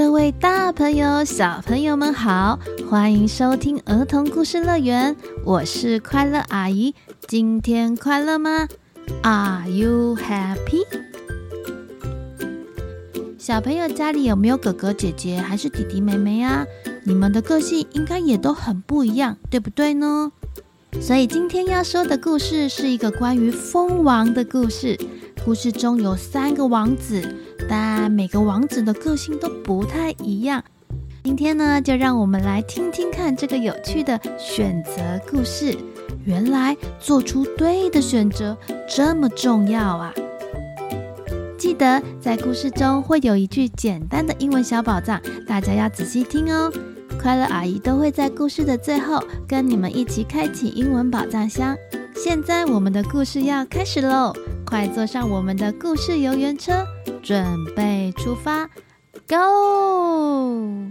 各位大朋友小朋友们好，欢迎收听儿童故事乐园，我是快乐阿姨。今天快乐吗？ Are you happy? 小朋友家里有没有哥哥姐姐还是弟弟妹妹啊？你们的个性应该也都很不一样，对不对呢？所以今天要说的故事是一个关于蜂王的故事。故事中有3个王子，但每个王子的个性都不太一样。今天呢，就让我们来听听看这个有趣的选择故事。原来做出对的选择这么重要啊！记得在故事中会有一句简单的英文小宝藏，大家要仔细听哦。快乐阿姨都会在故事的最后跟你们一起开启英文宝藏箱。现在我们的故事要开始喽，快坐上我们的故事游园车，准备出发 ，Go！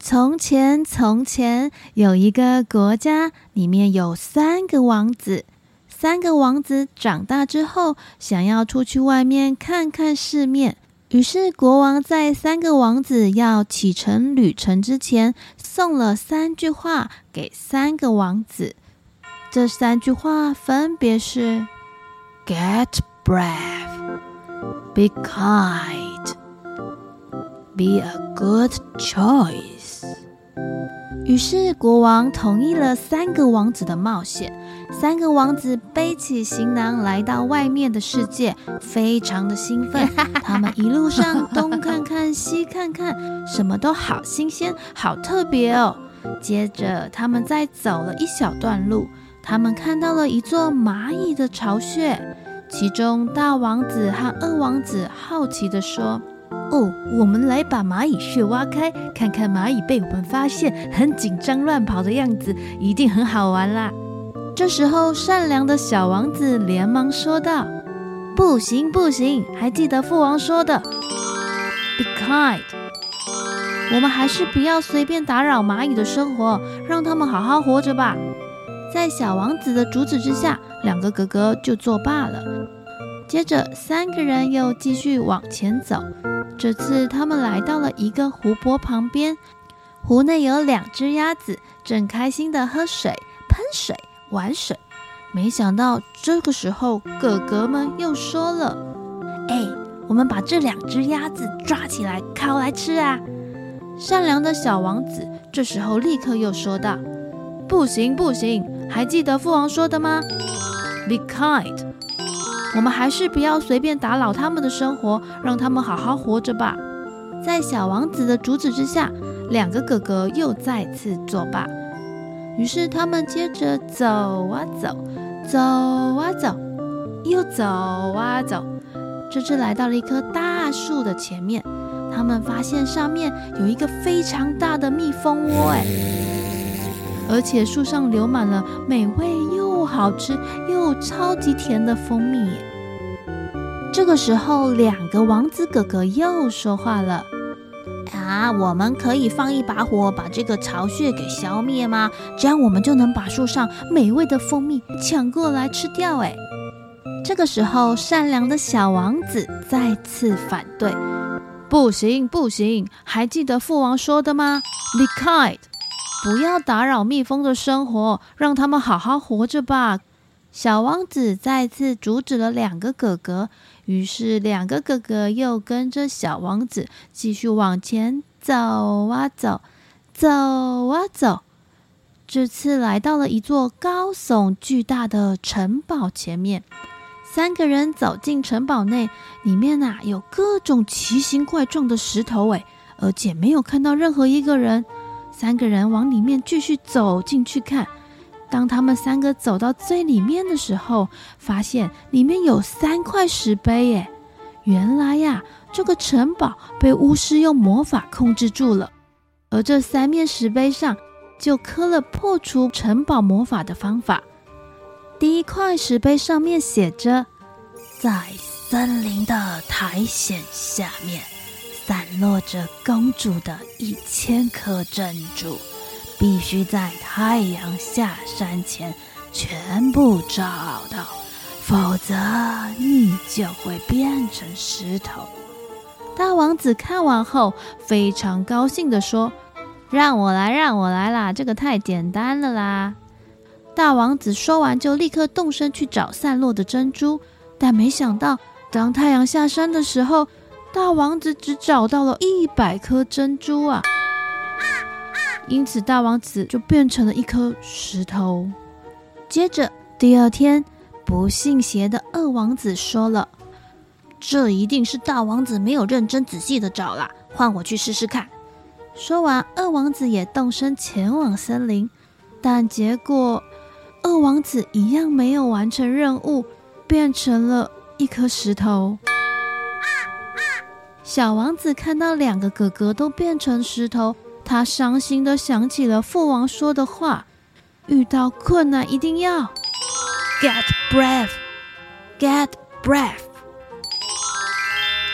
从前，从前有一个国家，里面有3个王子。3个王子长大之后，想要出去外面看看世面。于是国王在3个王子要启程旅程之前，送了3句话给3个王子。这3句话分别是 Get brave, Be kind, Be a good choice。于是国王同意了3个王子的冒险，3个王子背起行囊来到外面的世界，非常的兴奋。他们一路上东看看西看看，什么都好新鲜好特别哦。接着他们再走了一小段路，他们看到了一座蚂蚁的巢穴，其中大王子和二王子好奇地说，哦，我们来把蚂蚁穴挖开，看看蚂蚁被我们发现很紧张乱跑的样子，一定很好玩啦。这时候善良的小王子连忙说道，不行不行，还记得父王说的 Be kind， 我们还是不要随便打扰蚂蚁的生活，让他们好好活着吧。在小王子的阻止之下，2个哥哥就作罢了。接着3个人又继续往前走，这次他们来到了一个湖泊旁边，湖内有2只鸭子正开心地喝水喷水玩水。没想到这个时候哥哥们又说了，我们把这2只鸭子抓起来烤来吃啊。善良的小王子这时候立刻又说道，不行不行，还记得父王说的吗 Be kind，我们还是不要随便打扰他们的生活，让他们好好活着吧。在小王子的阻止之下，2个哥哥又再次作罢。于是他们接着走啊走，走啊走，又走啊走，这次来到了一棵大树的前面，他们发现上面有一个非常大的蜜蜂窝，而且树上流满了美味又好吃又超级甜的蜂蜜。这个时候2个王子哥哥又说话了，我们可以放一把火把这个巢穴给消灭吗？这样我们就能把树上美味的蜂蜜抢过来吃掉。这个时候善良的小王子再次反对，不行不行，还记得父王说的吗 Be kind，不要打扰蜜蜂的生活，让他们好好活着吧。小王子再次阻止了2个哥哥，于是2个哥哥又跟着小王子继续往前走啊走，走啊走，这次来到了一座高耸巨大的城堡前面。3个人走进城堡内，里面有各种奇形怪状的石头，而且没有看到任何一个人。3个人往里面继续走进去看，当他们3个走到最里面的时候，发现里面有3块石碑耶。原来这个城堡被巫师用魔法控制住了，而这3面石碑上就刻了破除城堡魔法的方法。第1块石碑上面写着，在森林的苔藓下面散落着公主的1000颗珍珠，必须在太阳下山前全部找到，否则你就会变成石头。”大王子看完后非常高兴地说：“让我来啦，这个太简单了啦。”大王子说完就立刻动身去找散落的珍珠，但没想到当太阳下山的时候，大王子只找到了100颗珍珠啊！因此大王子就变成了一颗石头。接着第二天，不信邪的二王子说了：“这一定是大王子没有认真仔细的找啦，换我去试试看。”说完，二王子也动身前往森林，但结果二王子一样没有完成任务，变成了一颗石头。小王子看到2个哥哥都变成石头，他伤心地想起了父王说的话：遇到困难一定要 Get brave。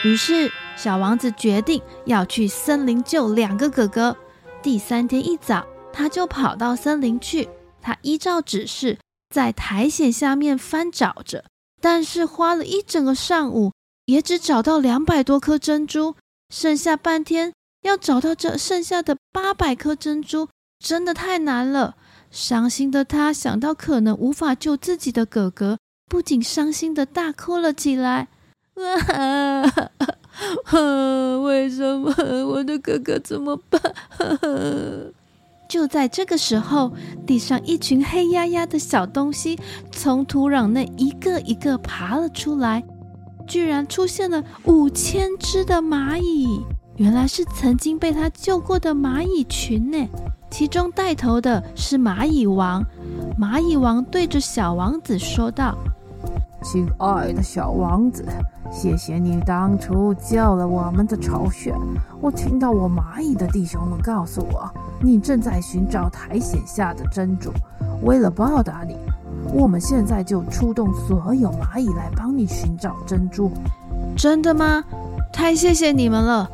于是小王子决定要去森林救2个哥哥。第3天一早，他就跑到森林去，他依照指示在苔藓下面翻找着，但是花了一整个上午也只找到200多颗珍珠，剩下半天要找到这剩下的800颗珍珠真的太难了。伤心的他想到可能无法救自己的哥哥，不仅伤心的大哭了起来。为什么我的哥哥怎么办？就在这个时候，地上一群黑压压的小东西从土壤内一个一个爬了出来，居然出现了5000只的蚂蚁。原来是曾经被他救过的蚂蚁群呢。其中带头的是蚂蚁王。蚂蚁王对着小王子说道：“亲爱的小王子，谢谢你当初救了我们的巢穴。我听到我蚂蚁的弟兄们告诉我，你正在寻找苔藓下的珍珠。为了报答你，我们现在就出动所有蚂蚁来帮你寻找珍珠。”“真的吗？太谢谢你们了。”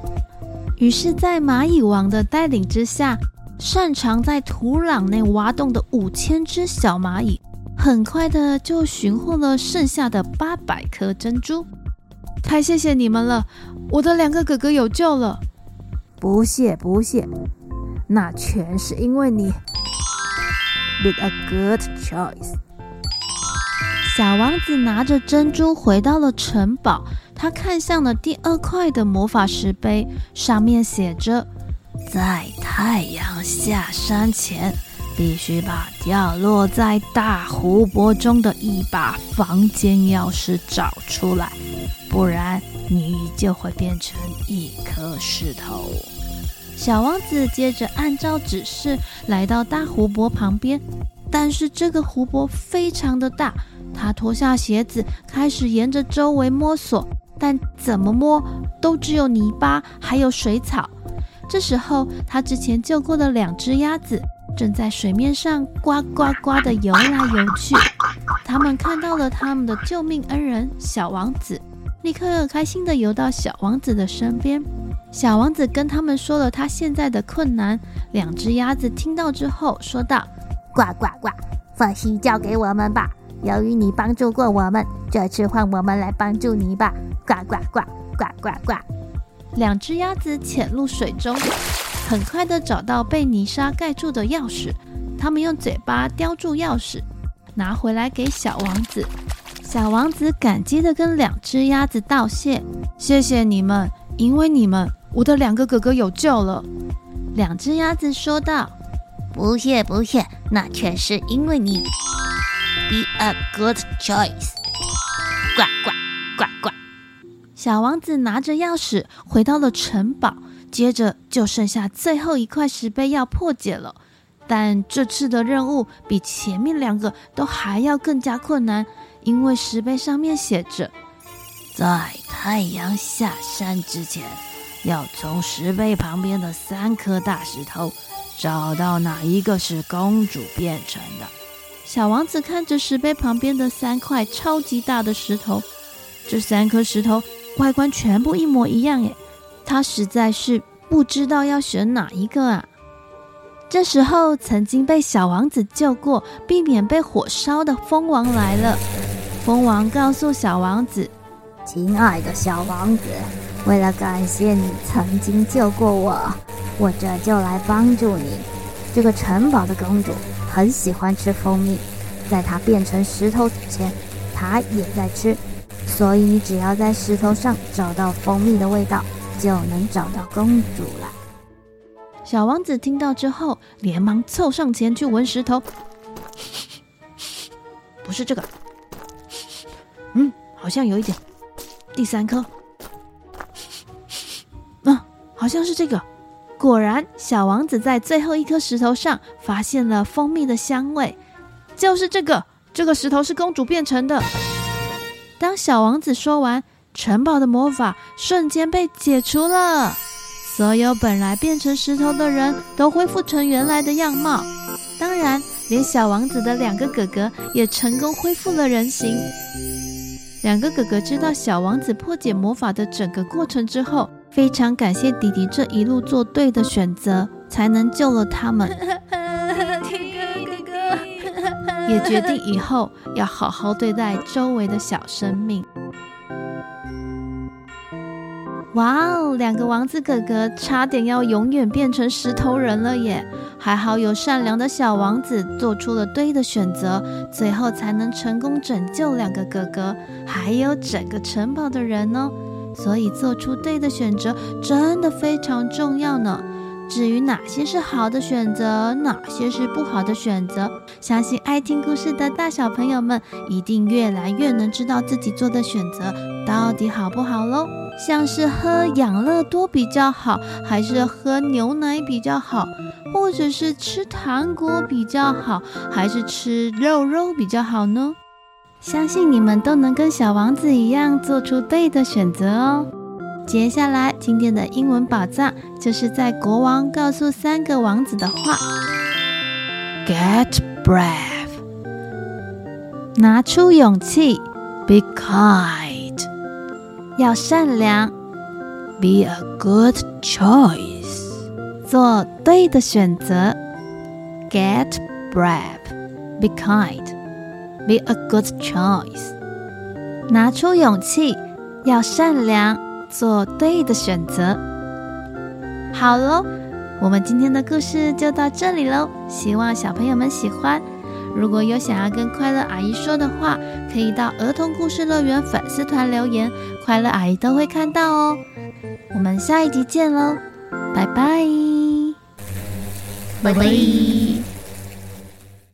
于是在蚂蚁王的带领之下，擅长在土壤内挖洞的5000只小蚂蚁很快的就寻获了剩下的800颗珍珠。“太谢谢你们了，我的2个哥哥有救了。”“不谢，那全是因为你。With a good choice。”小王子拿着珍珠回到了城堡，他看向了第2块的魔法石碑，上面写着：“在太阳下山前，必须把掉落在大湖泊中的1把房间钥匙找出来，不然你就会变成1颗石头。”小王子接着按照指示来到大湖泊旁边，但是这个湖泊非常的大，他脱下鞋子开始沿着周围摸索，但怎么摸都只有泥巴还有水草。这时候他之前救过的2只鸭子正在水面上呱呱呱地游来游去，他们看到了他们的救命恩人小王子，立刻开心地游到小王子的身边。小王子跟他们说了他现在的困难，2只鸭子听到之后说道：“呱呱呱，放心交给我们吧，由于你帮助过我们，这次换我们来帮助你吧，呱呱呱呱呱呱。”2只鸭子潜入水中，很快的找到被泥沙盖住的钥匙，他们用嘴巴叼住钥匙拿回来给小王子。小王子感激的跟2只鸭子道谢：“谢谢你们，因为你们我的2个哥哥有救了。”2只鸭子说道：“不谢，那全是因为你。Be a good choice。”呱呱呱呱。小王子拿着钥匙回到了城堡，接着就剩下最后1块石碑要破解了。但这次的任务比前面2个都还要更加困难，因为石碑上面写着：“在太阳下山之前，要从石碑旁边的3颗大石头找到哪一个是公主变成的。”小王子看着石碑旁边的3块超级大的石头，这3颗石头外观全部一模一样耶，他实在是不知道要选哪一个啊。这时候曾经被小王子救过避免被火烧的蜂王来了，蜂王告诉小王子：亲爱的小王子，为了感谢你曾经救过我，我这就来帮助你。这个城堡的公主很喜欢吃蜂蜜，在她变成石头前，她也在吃，所以你只要在石头上找到蜂蜜的味道，就能找到公主了。小王子听到之后，连忙凑上前去闻石头，不是这个，好像有一点，第三颗，好像是这个。果然，小王子在最后一颗石头上发现了蜂蜜的香味，就是这个石头是公主变成的。当小王子说完，城堡的魔法瞬间被解除了，所有本来变成石头的人都恢复成原来的样貌，当然连小王子的两个哥哥也成功恢复了人形。两个哥哥知道小王子破解魔法的整个过程之后，非常感谢弟弟这一路做对的选择，才能救了他们。哥哥也决定以后要好好对待周围的小生命。哇哦，两个王子哥哥差点要永远变成石头人了耶！还好有善良的小王子做出了对的选择，最后才能成功拯救两个哥哥，还有整个城堡的人哦。所以做出对的选择真的非常重要呢。至于哪些是好的选择，哪些是不好的选择，相信爱听故事的大小朋友们一定越来越能知道自己做的选择到底好不好咯。像是喝养乐多比较好，还是喝牛奶比较好，或者是吃糖果比较好，还是吃肉比较好呢？相信你们都能跟小王子一样做出对的选择哦。接下来今天的英文宝藏就是在国王告诉三个王子的话 Get brave， 拿出勇气 Be kind，要善良 Be a good choice， 做对的选择。 Get brave， Be kind， Be a good choice， 拿出勇气，要善良，做对的选择。好咯，我们今天的故事就到这里咯，希望小朋友们喜欢。如果有想要跟快乐阿姨说的话，可以到儿童故事乐园粉丝团留言，快乐阿姨都会看到哦。我们下一集见咯，拜拜。